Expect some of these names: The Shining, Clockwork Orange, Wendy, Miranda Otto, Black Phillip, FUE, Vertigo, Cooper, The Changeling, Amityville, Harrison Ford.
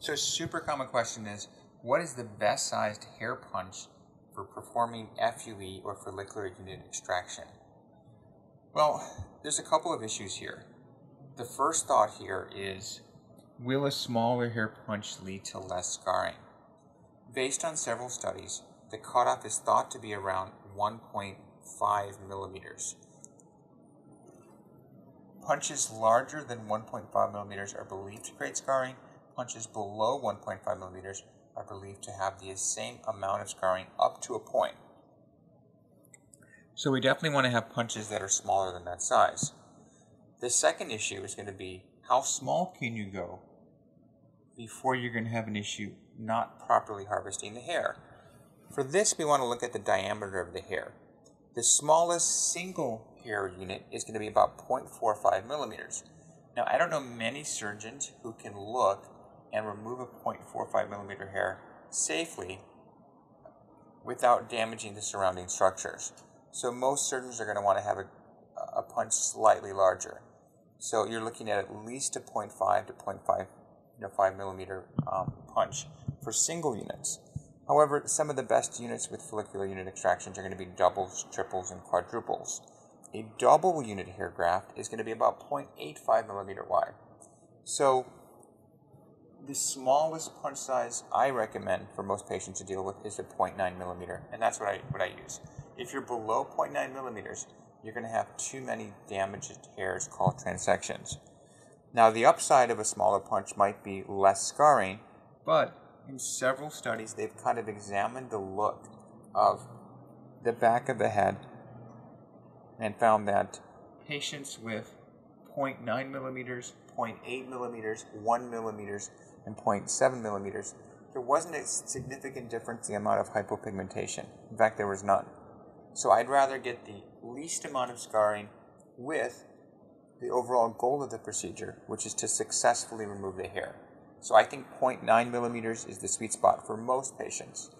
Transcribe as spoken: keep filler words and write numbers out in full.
So a super common question is, what is the best sized hair punch for performing F U E or follicular unit extraction? Well, there's a couple of issues here. The first thought here is, will a smaller hair punch lead to less scarring? Based on several studies, the cutoff is thought to be around one point five millimeters. Punches larger than one point five millimeters are believed to create scarring. Punches below one point five millimeters are believed to have the same amount of scarring up to a point. So we definitely want to have punches that are smaller than that size. The second issue is going to be, how small can you go before you're going to have an issue not properly harvesting the hair? For this, we want to look at the diameter of the hair. The smallest single hair unit is going to be about zero point four five millimeters. Now, I don't know many surgeons who can look and remove a zero point four five millimeter hair safely without damaging the surrounding structures. So most surgeons are going to want to have a, a punch slightly larger. So you're looking at at least a zero point five to zero point five millimeter um, punch for single units. However, some of the best units with follicular unit extractions are going to be doubles, triples, and quadruples. A double unit hair graft is going to be about zero point eight five millimeter wide. So the smallest punch size I recommend for most patients to deal with is a zero point nine millimeter, and that's what I, what I use. If you're below zero point nine millimeters, you're going to have too many damaged hairs called transections. Now, the upside of a smaller punch might be less scarring, but in several studies, they've kind of examined the look of the back of the head and found that patients with zero point nine millimeters, zero point eight millimeters, one millimeters, and zero point seven millimeters, there wasn't a significant difference in the amount of hypopigmentation. In fact, there was none. So I'd rather get the least amount of scarring with the overall goal of the procedure, which is to successfully remove the hair. So I think zero point nine millimeters is the sweet spot for most patients.